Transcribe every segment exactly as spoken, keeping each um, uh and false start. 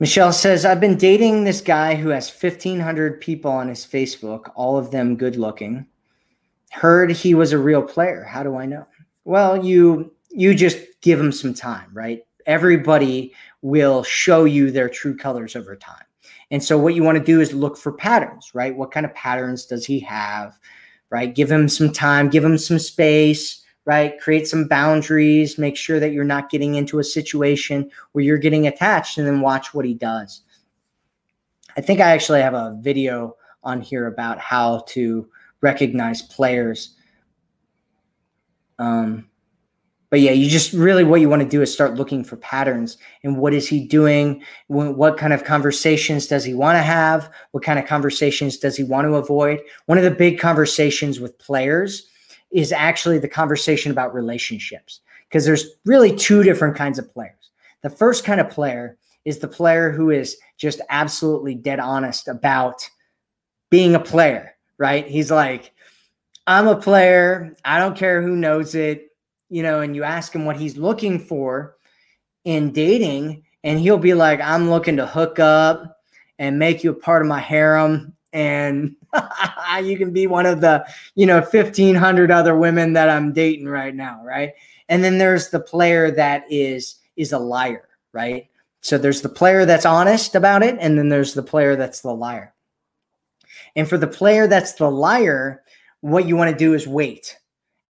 Michelle says, I've been dating this guy who has fifteen hundred people on his Facebook, all of them good looking. Heard he was a real player. How do I know? Well, you you just give him some time, right? Everybody will show you their true colors over time. And so what you want to do is look for patterns, right? What kind of patterns does he have, right? Give him some time, give him some space, right? Create some boundaries, make sure that you're not getting into a situation where you're getting attached, and then watch what he does. I think I actually have a video on here about how to recognize players. Um, but yeah, you just really, what you want to do is start looking for patterns and what is he doing? What kind of conversations does he want to have? What kind of conversations does he want to avoid? One of the big conversations with players is actually the conversation about relationships, because there's really two different kinds of players. The first kind of player is the player who is just absolutely dead honest about being a player, right? He's like, I'm a player. I don't care who knows it, you know, and you ask him what he's looking for in dating, and he'll be like, I'm looking to hook up and make you a part of my harem. And you can be one of the, you know, fifteen hundred other women that I'm dating right now, right? And then there's the player that is is a liar, right? So there's the player that's honest about it, and then there's the player that's the liar. And for the player that's the liar, what you want to do is wait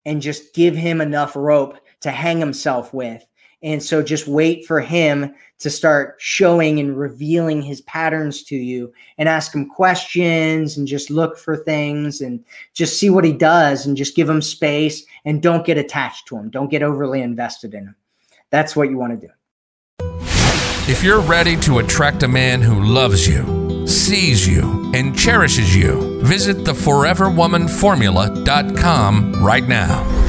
and just give him enough rope to hang himself with. And so just wait for him to start showing and revealing his patterns to you, and ask him questions and just look for things and just see what he does, and just give him space and don't get attached to him. Don't get overly invested in him. That's what you want to do. If you're ready to attract a man who loves you, sees you, and cherishes you, visit the forever woman formula dot com right now.